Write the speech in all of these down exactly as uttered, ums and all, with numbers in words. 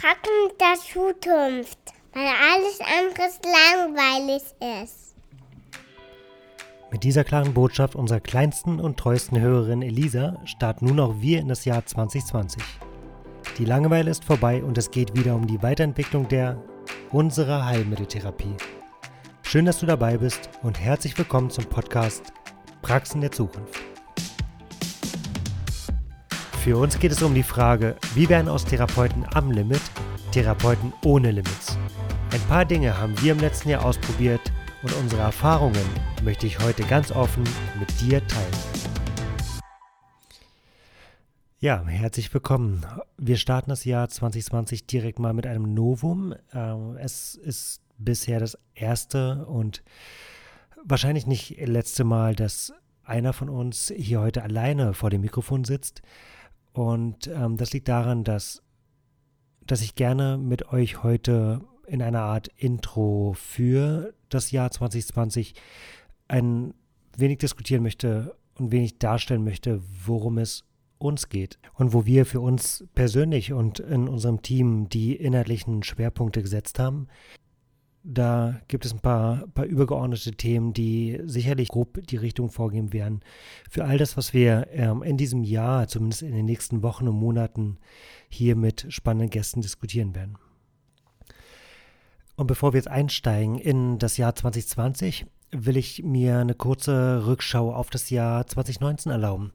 Praxen der Zukunft, weil alles andere langweilig ist. Mit dieser klaren Botschaft unserer kleinsten und treuesten Hörerin Elisa starten nun auch wir in das Jahr zwanzig zwanzig. Die Langeweile ist vorbei und es geht wieder um die Weiterentwicklung der unserer Heilmitteltherapie. Schön, dass du dabei bist und herzlich willkommen zum Podcast Praxen der Zukunft. Für uns geht es um die Frage, wie werden aus Therapeuten am Limit Therapeuten ohne Limits? Ein paar Dinge haben wir im letzten Jahr ausprobiert und unsere Erfahrungen möchte ich heute ganz offen mit dir teilen. Ja, herzlich willkommen. Wir starten das Jahr zwanzig zwanzig direkt mal mit einem Novum. Es ist bisher das erste und wahrscheinlich nicht letzte Mal, dass einer von uns hier heute alleine vor dem Mikrofon sitzt. Und ähm, das liegt daran, dass, dass ich gerne mit euch heute in einer Art Intro für das Jahr zwanzig zwanzig ein wenig diskutieren möchte und wenig darstellen möchte, worum es uns geht und wo wir für uns persönlich und in unserem Team die inhaltlichen Schwerpunkte gesetzt haben. Da gibt es ein paar, paar übergeordnete Themen, die sicherlich grob die Richtung vorgeben werden. Für all das, was wir ähm, in diesem Jahr, zumindest in den nächsten Wochen und Monaten, hier mit spannenden Gästen diskutieren werden. Und bevor wir jetzt einsteigen in das Jahr zwanzig zwanzig, will ich mir eine kurze Rückschau auf das Jahr zwanzig neunzehn erlauben.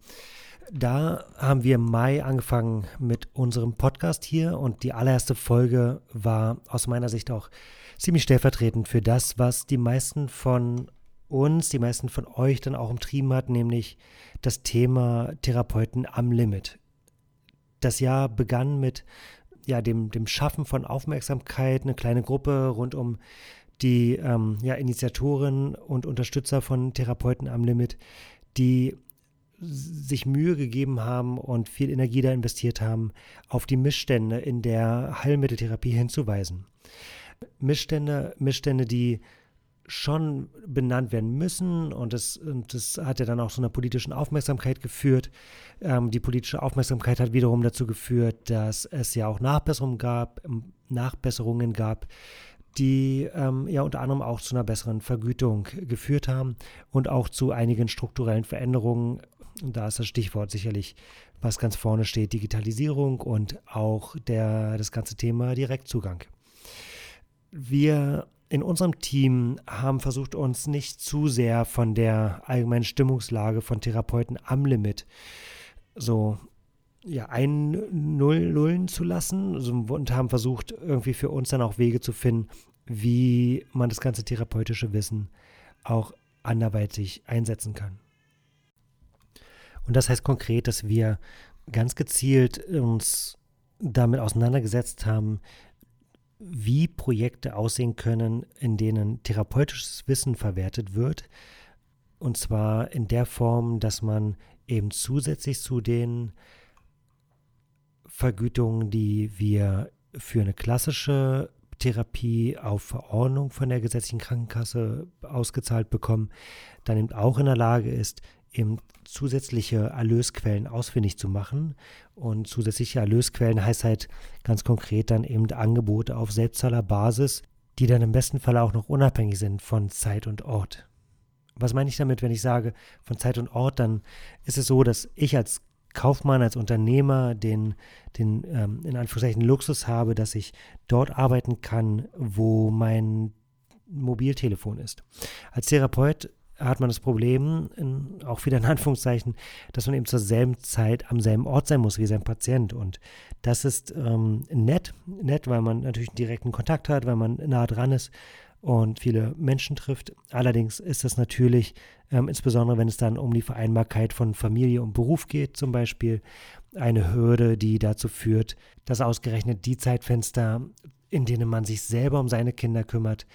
Da haben wir im Mai angefangen mit unserem Podcast hier und die allererste Folge war aus meiner Sicht auch ziemlich stellvertretend für das, was die meisten von uns, die meisten von euch dann auch umtrieben hat, nämlich das Thema Therapeuten am Limit. Das Jahr begann mit ja, dem, dem Schaffen von Aufmerksamkeit, eine kleine Gruppe rund um die ähm, ja, Initiatoren und Unterstützer von Therapeuten am Limit, die sich Mühe gegeben haben und viel Energie da investiert haben, auf die Missstände in der Heilmitteltherapie hinzuweisen. Missstände, Missstände, die schon benannt werden müssen und das, und das hat ja dann auch zu einer politischen Aufmerksamkeit geführt. Ähm, die politische Aufmerksamkeit hat wiederum dazu geführt, dass es ja auch Nachbesserungen gab, Nachbesserungen gab, die ähm, ja unter anderem auch zu einer besseren Vergütung geführt haben und auch zu einigen strukturellen Veränderungen. Und da ist das Stichwort sicherlich, was ganz vorne steht, Digitalisierung und auch der, das ganze Thema Direktzugang. Wir in unserem Team haben versucht, uns nicht zu sehr von der allgemeinen Stimmungslage von Therapeuten am Limit so ja, einlullen zu lassen und haben versucht, irgendwie für uns dann auch Wege zu finden, wie man das ganze therapeutische Wissen auch anderweitig einsetzen kann. Und das heißt konkret, dass wir ganz gezielt uns damit auseinandergesetzt haben, wie Projekte aussehen können, in denen therapeutisches Wissen verwertet wird. Und zwar in der Form, dass man eben zusätzlich zu den Vergütungen, die wir für eine klassische Therapie auf Verordnung von der gesetzlichen Krankenkasse ausgezahlt bekommen, dann eben auch in der Lage ist, eben zusätzliche Erlösquellen ausfindig zu machen. Und zusätzliche Erlösquellen heißt halt ganz konkret dann eben Angebote auf Selbstzahlerbasis, die dann im besten Fall auch noch unabhängig sind von Zeit und Ort. Was meine ich damit, wenn ich sage von Zeit und Ort? Dann ist es so, dass ich als Kaufmann, als Unternehmer den, den ähm, in Anführungszeichen Luxus habe, dass ich dort arbeiten kann, wo mein Mobiltelefon ist. Als Therapeut hat man das Problem, in, auch wieder in Anführungszeichen, dass man eben zur selben Zeit am selben Ort sein muss wie sein Patient. Und das ist ähm, nett, nett, weil man natürlich einen direkten Kontakt hat, weil man nah dran ist und viele Menschen trifft. Allerdings ist das natürlich, ähm, insbesondere wenn es dann um die Vereinbarkeit von Familie und Beruf geht zum Beispiel, eine Hürde, die dazu führt, dass ausgerechnet die Zeitfenster, in denen man sich selber um seine Kinder kümmert,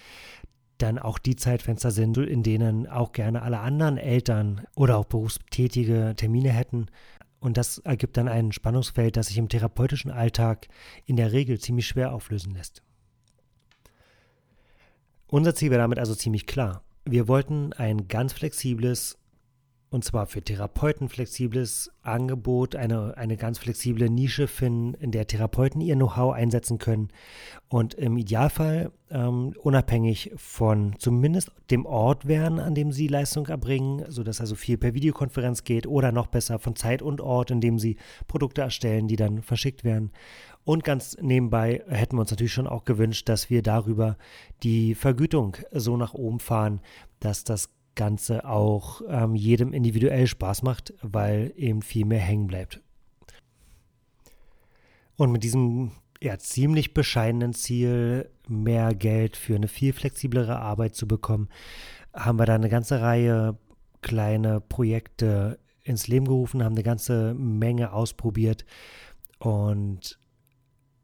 dann auch die Zeitfenster sind, in denen auch gerne alle anderen Eltern oder auch Berufstätige Termine hätten. Und das ergibt dann ein Spannungsfeld, das sich im therapeutischen Alltag in der Regel ziemlich schwer auflösen lässt. Unser Ziel war damit also ziemlich klar. Wir wollten ein ganz flexibles, und zwar für Therapeuten flexibles Angebot, eine, eine ganz flexible Nische finden, in der Therapeuten ihr Know-how einsetzen können und im Idealfall ähm, unabhängig von zumindest dem Ort werden, an dem sie Leistung erbringen, sodass also viel per Videokonferenz geht oder noch besser von Zeit und Ort, in dem sie Produkte erstellen, die dann verschickt werden. Und ganz nebenbei hätten wir uns natürlich schon auch gewünscht, dass wir darüber die Vergütung so nach oben fahren, dass das Ganze auch ähm, jedem individuell Spaß macht, weil eben viel mehr hängen bleibt. Und mit diesem ja, ziemlich bescheidenen Ziel, mehr Geld für eine viel flexiblere Arbeit zu bekommen, haben wir da eine ganze Reihe kleine Projekte ins Leben gerufen, haben eine ganze Menge ausprobiert und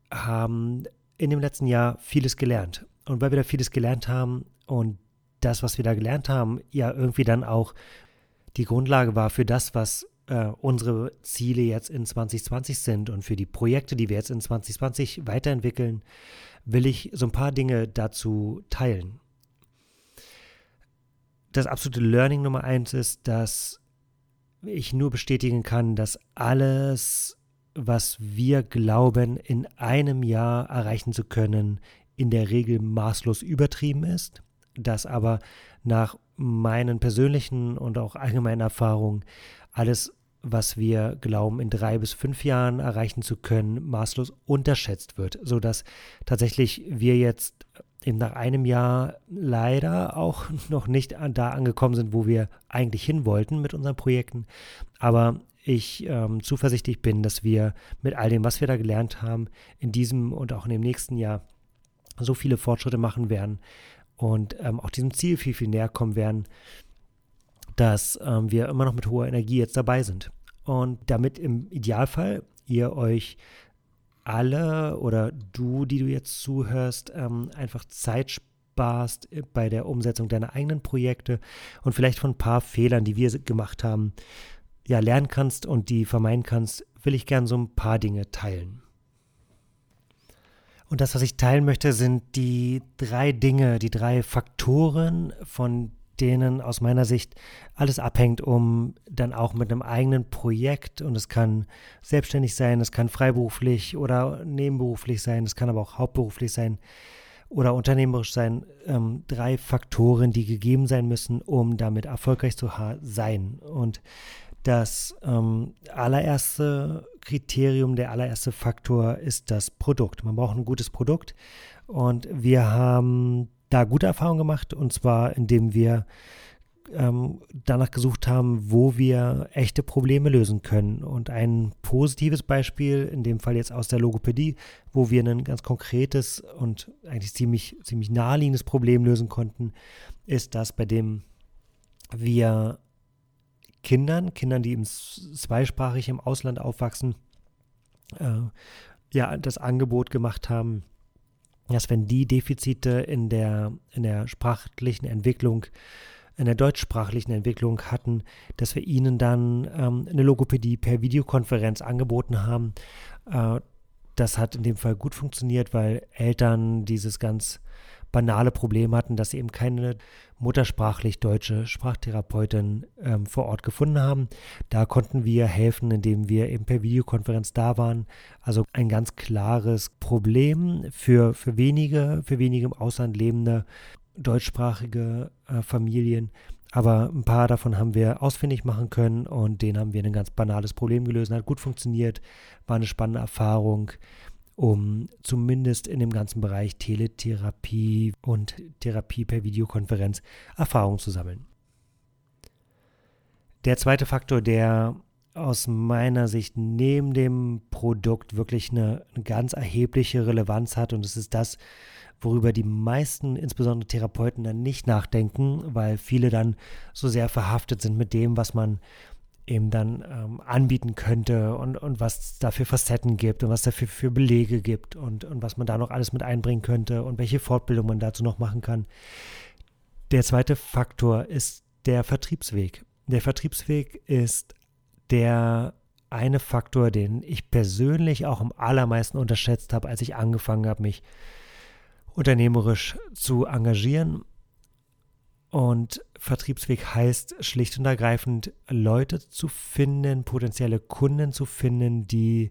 haben in dem letzten Jahr vieles gelernt. Und weil wir da vieles gelernt haben und das, was wir da gelernt haben, ja irgendwie dann auch die Grundlage war für das, was äh, unsere Ziele jetzt in zwanzig zwanzig sind und für die Projekte, die wir jetzt in zwanzig zwanzig weiterentwickeln, will ich so ein paar Dinge dazu teilen. Das absolute Learning Nummer eins ist, dass ich nur bestätigen kann, dass alles, was wir glauben, in einem Jahr erreichen zu können, in der Regel maßlos übertrieben ist. Dass aber nach meinen persönlichen und auch allgemeinen Erfahrungen alles, was wir glauben, in drei bis fünf Jahren erreichen zu können, maßlos unterschätzt wird, sodass tatsächlich wir jetzt eben nach einem Jahr leider auch noch nicht da angekommen sind, wo wir eigentlich hin wollten mit unseren Projekten. Aber ich ähm, zuversichtlich bin, dass wir mit all dem, was wir da gelernt haben, in diesem und auch in dem nächsten Jahr so viele Fortschritte machen werden, und ähm, auch diesem Ziel viel, viel näher kommen werden, dass ähm, wir immer noch mit hoher Energie jetzt dabei sind. Und damit im Idealfall ihr euch alle oder du, die du jetzt zuhörst, ähm, einfach Zeit sparst bei der Umsetzung deiner eigenen Projekte und vielleicht von ein paar Fehlern, die wir gemacht haben, ja lernen kannst und die vermeiden kannst, will ich gern so ein paar Dinge teilen. Und das, was ich teilen möchte, sind die drei Dinge, die drei Faktoren, von denen aus meiner Sicht alles abhängt, um dann auch mit einem eigenen Projekt, und es kann selbstständig sein, es kann freiberuflich oder nebenberuflich sein, es kann aber auch hauptberuflich sein oder unternehmerisch sein, ähm, drei Faktoren, die gegeben sein müssen, um damit erfolgreich zu sein. Und das ähm, allererste Kriterium, der allererste Faktor ist das Produkt. Man braucht ein gutes Produkt und wir haben da gute Erfahrungen gemacht, und zwar indem wir ähm, danach gesucht haben, wo wir echte Probleme lösen können. Und ein positives Beispiel, in dem Fall jetzt aus der Logopädie, wo wir ein ganz konkretes und eigentlich ziemlich, ziemlich naheliegendes Problem lösen konnten, ist das, bei dem wir Kindern, Kindern, die im zweisprachig im Ausland aufwachsen, äh, ja, das Angebot gemacht haben, dass wenn die Defizite in der, in der sprachlichen Entwicklung, in der deutschsprachlichen Entwicklung hatten, dass wir ihnen dann ähm, eine Logopädie per Videokonferenz angeboten haben. Äh, das hat in dem Fall gut funktioniert, weil Eltern dieses ganz banale Probleme hatten, dass sie eben keine muttersprachlich deutsche Sprachtherapeutin ähm, vor Ort gefunden haben. Da konnten wir helfen, indem wir eben per Videokonferenz da waren. Also ein ganz klares Problem für, für wenige, für wenige im Ausland lebende deutschsprachige äh, Familien. Aber ein paar davon haben wir ausfindig machen können und denen haben wir ein ganz banales Problem gelöst. Hat gut funktioniert, war eine spannende Erfahrung, um zumindest in dem ganzen Bereich Teletherapie und Therapie per Videokonferenz Erfahrung zu sammeln. Der zweite Faktor, der aus meiner Sicht neben dem Produkt wirklich eine, eine ganz erhebliche Relevanz hat, und es ist das, worüber die meisten, insbesondere Therapeuten, dann nicht nachdenken, weil viele dann so sehr verhaftet sind mit dem, was man eben dann ähm, anbieten könnte und, und was es da für Facetten gibt und was es dafür für Belege gibt und, und was man da noch alles mit einbringen könnte und welche Fortbildung man dazu noch machen kann. Der zweite Faktor ist der Vertriebsweg. Der Vertriebsweg ist der eine Faktor, den ich persönlich auch am allermeisten unterschätzt habe, als ich angefangen habe, mich unternehmerisch zu engagieren. Und Vertriebsweg heißt schlicht und ergreifend, Leute zu finden, potenzielle Kunden zu finden, die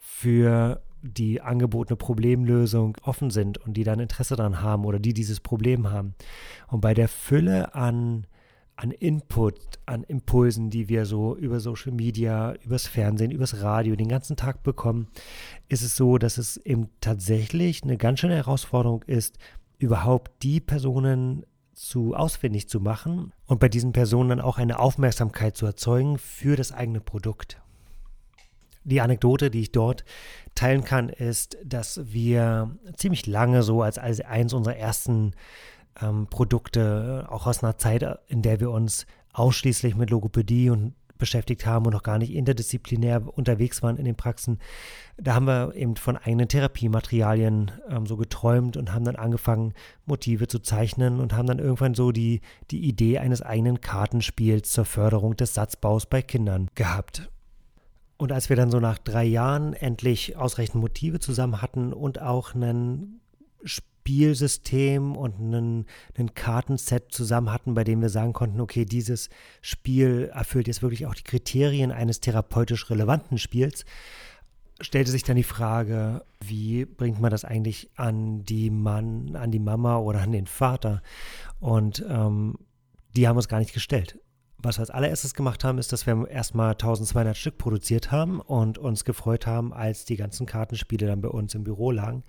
für die angebotene Problemlösung offen sind und die dann Interesse daran haben oder die dieses Problem haben. Und bei der Fülle an, an Input, an Impulsen, die wir so über Social Media, übers Fernsehen, übers Radio den ganzen Tag bekommen, ist es so, dass es eben tatsächlich eine ganz schöne Herausforderung ist, überhaupt die Personen zu ausfindig zu machen und bei diesen Personen dann auch eine Aufmerksamkeit zu erzeugen für das eigene Produkt. Die Anekdote, die ich dort teilen kann, ist, dass wir ziemlich lange so als, als eins unserer ersten ähm, Produkte, auch aus einer Zeit, in der wir uns ausschließlich mit Logopädie und beschäftigt haben und noch gar nicht interdisziplinär unterwegs waren in den Praxen, da haben wir eben von eigenen Therapiematerialien ähm, so geträumt und haben dann angefangen, Motive zu zeichnen und haben dann irgendwann so die, die Idee eines eigenen Kartenspiels zur Förderung des Satzbaus bei Kindern gehabt. Und als wir dann so nach drei Jahren endlich ausreichend Motive zusammen hatten und auch einen Spielsystem und einen, einen Kartenset zusammen hatten, bei dem wir sagen konnten, okay, dieses Spiel erfüllt jetzt wirklich auch die Kriterien eines therapeutisch relevanten Spiels, stellte sich dann die Frage, wie bringt man das eigentlich an die Mann, an die Mama oder an den Vater? Und ähm, die haben uns gar nicht gestellt. Was wir als allererstes gemacht haben, ist, dass wir erstmal zwölfhundert Stück produziert haben und uns gefreut haben, als die ganzen Kartenspiele dann bei uns im Büro lagen.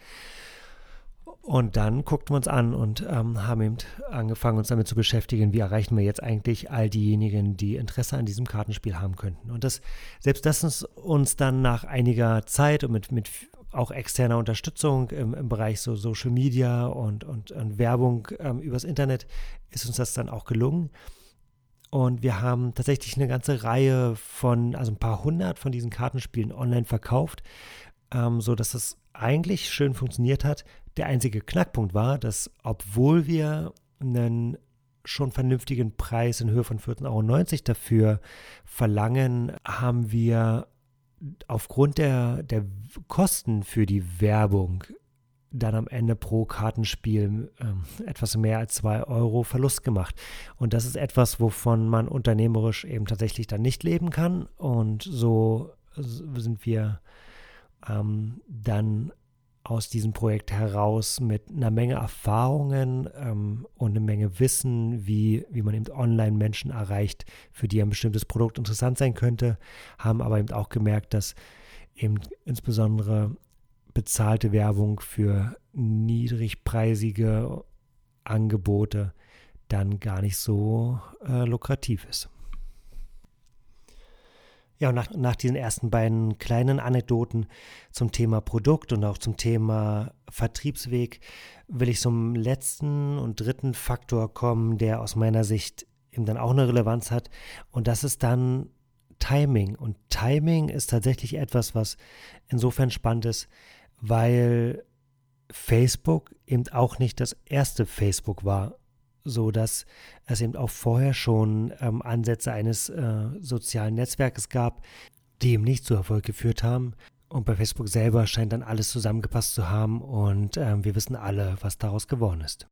Und dann guckten wir uns an und ähm, haben eben angefangen, uns damit zu beschäftigen, wie erreichen wir jetzt eigentlich all diejenigen, die Interesse an diesem Kartenspiel haben könnten. Und das, selbst das uns, uns dann nach einiger Zeit und mit, mit auch externer Unterstützung im, im Bereich so Social Media und, und, und Werbung ähm, übers Internet ist uns das dann auch gelungen. Und wir haben tatsächlich eine ganze Reihe von, also ein paar hundert von diesen Kartenspielen online verkauft, ähm, sodass das eigentlich schön funktioniert hat. Der einzige Knackpunkt war, dass obwohl wir einen schon vernünftigen Preis in Höhe von vierzehn Euro neunzig dafür verlangen, haben wir aufgrund der, der Kosten für die Werbung dann am Ende pro Kartenspiel ähm, etwas mehr als zwei Euro Verlust gemacht. Und das ist etwas, wovon man unternehmerisch eben tatsächlich dann nicht leben kann. Und so sind wir ähm, dann aus diesem Projekt heraus mit einer Menge Erfahrungen ähm, und eine Menge Wissen, wie, wie man eben online Menschen erreicht, für die ein bestimmtes Produkt interessant sein könnte, haben aber eben auch gemerkt, dass eben insbesondere bezahlte Werbung für niedrigpreisige Angebote dann gar nicht so äh, lukrativ ist. Ja, und nach, nach diesen ersten beiden kleinen Anekdoten zum Thema Produkt und auch zum Thema Vertriebsweg will ich zum letzten und dritten Faktor kommen, der aus meiner Sicht eben dann auch eine Relevanz hat. Und das ist dann Timing. Und Timing ist tatsächlich etwas, was insofern spannend ist, weil Facebook eben auch nicht das erste Facebook war, so dass es eben auch vorher schon ähm, Ansätze eines äh, sozialen Netzwerkes gab, die eben nicht zu Erfolg geführt haben. Und bei Facebook selber scheint dann alles zusammengepasst zu haben und ähm, wir wissen alle, was daraus geworden ist.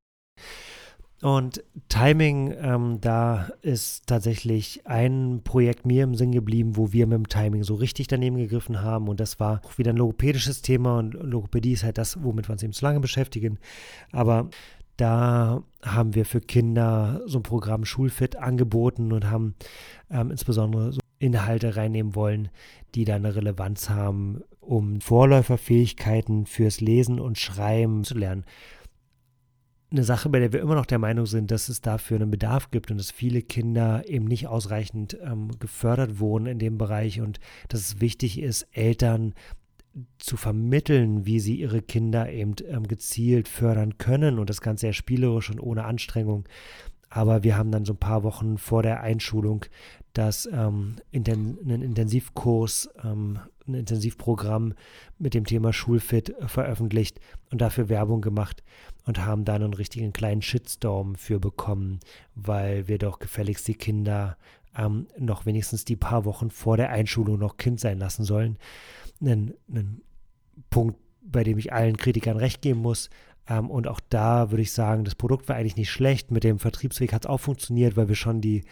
Und Timing, ähm, da ist tatsächlich ein Projekt mir im Sinn geblieben, wo wir mit dem Timing so richtig daneben gegriffen haben, und das war auch wieder ein logopädisches Thema, und Logopädie ist halt das, womit wir uns eben so lange beschäftigen, aber da haben wir für Kinder so ein Programm Schulfit angeboten und haben ähm, insbesondere so Inhalte reinnehmen wollen, die da eine Relevanz haben, um Vorläuferfähigkeiten fürs Lesen und Schreiben zu lernen. Eine Sache, bei der wir immer noch der Meinung sind, dass es dafür einen Bedarf gibt und dass viele Kinder eben nicht ausreichend ähm, gefördert wurden in dem Bereich und dass es wichtig ist, Eltern zu vermitteln, wie sie ihre Kinder eben ähm, gezielt fördern können, und das Ganze ja spielerisch und ohne Anstrengung. Aber wir haben dann so ein paar Wochen vor der Einschulung das, ähm, inten- einen Intensivkurs, ähm, ein Intensivprogramm mit dem Thema Schulfit veröffentlicht und dafür Werbung gemacht und haben dann einen richtigen kleinen Shitstorm für bekommen, weil wir doch gefälligst die Kinder ähm, noch wenigstens die paar Wochen vor der Einschulung noch Kind sein lassen sollen. Ein Punkt, bei dem ich allen Kritikern recht geben muss, Ähm, und auch da würde ich sagen, das Produkt war eigentlich nicht schlecht. Mit dem Vertriebsweg hat es auch funktioniert, weil wir schon die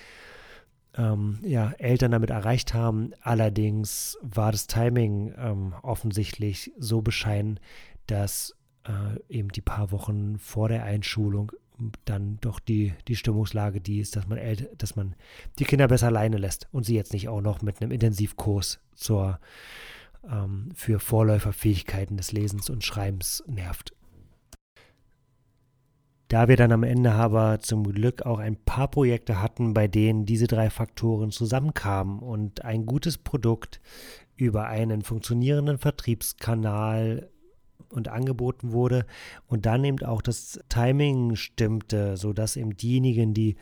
ähm, ja, Eltern damit erreicht haben. Allerdings war das Timing ähm, offensichtlich so bescheiden, dass äh, eben die paar Wochen vor der Einschulung dann doch die, die Stimmungslage die ist, dass man, El- dass man die Kinder besser alleine lässt und sie jetzt nicht auch noch mit einem Intensivkurs zur, ähm, für Vorläuferfähigkeiten des Lesens und Schreibens nervt. Da wir dann am Ende aber zum Glück auch ein paar Projekte hatten, bei denen diese drei Faktoren zusammenkamen und ein gutes Produkt über einen funktionierenden Vertriebskanal und angeboten wurde und dann eben auch das Timing stimmte, sodass eben diejenigen, die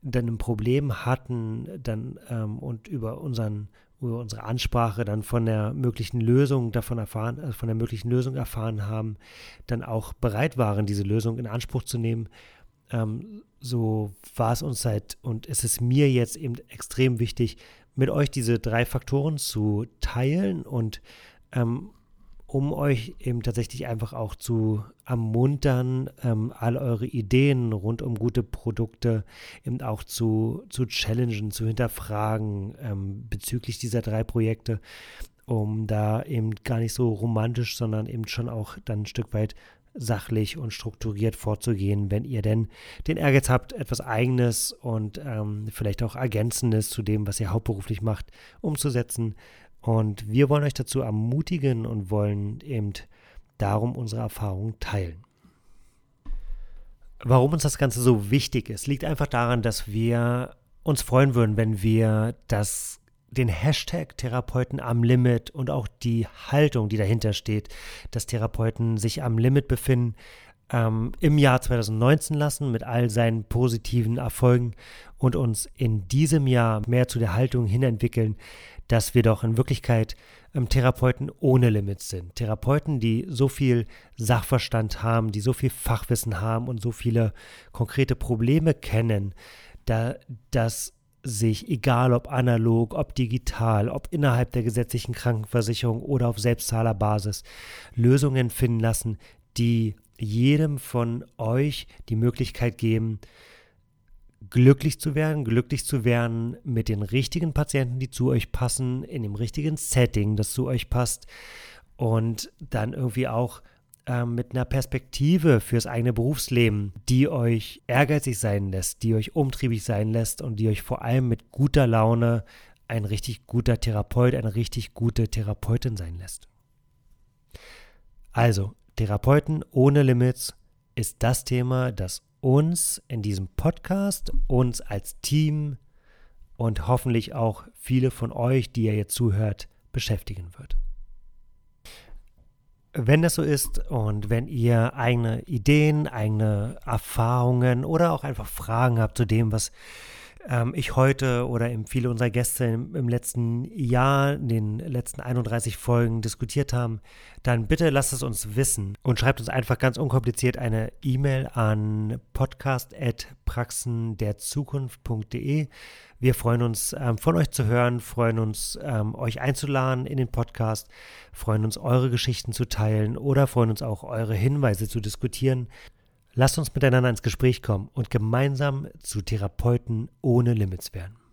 dann ein Problem hatten dann ähm, und über unseren über unsere Ansprache dann von der möglichen Lösung davon erfahren, also von der möglichen Lösung erfahren haben, dann auch bereit waren, diese Lösung in Anspruch zu nehmen. Ähm, so war es uns halt und es ist mir jetzt eben extrem wichtig, mit euch diese drei Faktoren zu teilen und ähm, um euch eben tatsächlich einfach auch zu ermuntern, ähm, all eure Ideen rund um gute Produkte eben auch zu, zu challengen, zu hinterfragen ähm, bezüglich dieser drei Projekte, um da eben gar nicht so romantisch, sondern eben schon auch dann ein Stück weit sachlich und strukturiert vorzugehen, wenn ihr denn den Ehrgeiz habt, etwas Eigenes und ähm, vielleicht auch Ergänzendes zu dem, was ihr hauptberuflich macht, umzusetzen. Und wir wollen euch dazu ermutigen und wollen eben darum unsere Erfahrungen teilen. Warum uns das Ganze so wichtig ist, liegt einfach daran, dass wir uns freuen würden, wenn wir das, den Hashtag Therapeuten am Limit und auch die Haltung, die dahinter steht, dass Therapeuten sich am Limit befinden, ähm, im Jahr zwanzig neunzehn lassen mit all seinen positiven Erfolgen und uns in diesem Jahr mehr zu der Haltung hin entwickeln, dass wir doch in Wirklichkeit ähm, Therapeuten ohne Limits sind. Therapeuten, die so viel Sachverstand haben, die so viel Fachwissen haben und so viele konkrete Probleme kennen, da, dass sich, egal ob analog, ob digital, ob innerhalb der gesetzlichen Krankenversicherung oder auf Selbstzahlerbasis, Lösungen finden lassen, die jedem von euch die Möglichkeit geben, glücklich zu werden, glücklich zu werden mit den richtigen Patienten, die zu euch passen, in dem richtigen Setting, das zu euch passt und dann irgendwie auch äh, mit einer Perspektive fürs eigene Berufsleben, die euch ehrgeizig sein lässt, die euch umtriebig sein lässt und die euch vor allem mit guter Laune ein richtig guter Therapeut, eine richtig gute Therapeutin sein lässt. Also, Therapeuten ohne Limits ist das Thema, das uns in diesem Podcast, uns als Team und hoffentlich auch viele von euch, die ihr jetzt zuhört, beschäftigen wird. Wenn das so ist und wenn ihr eigene Ideen, eigene Erfahrungen oder auch einfach Fragen habt zu dem, was ähm, ich heute oder eben viele unserer Gäste im, im letzten Jahr, in den letzten einunddreißig Folgen diskutiert haben, dann bitte lasst es uns wissen und schreibt uns einfach ganz unkompliziert eine E-Mail an podcast at praxen der zukunft punkt de. Wir freuen uns, ähm, von euch zu hören, freuen uns, ähm, euch einzuladen in den Podcast, freuen uns, eure Geschichten zu teilen oder freuen uns auch, eure Hinweise zu diskutieren. Lasst uns miteinander ins Gespräch kommen und gemeinsam zu Therapeuten ohne Limits werden.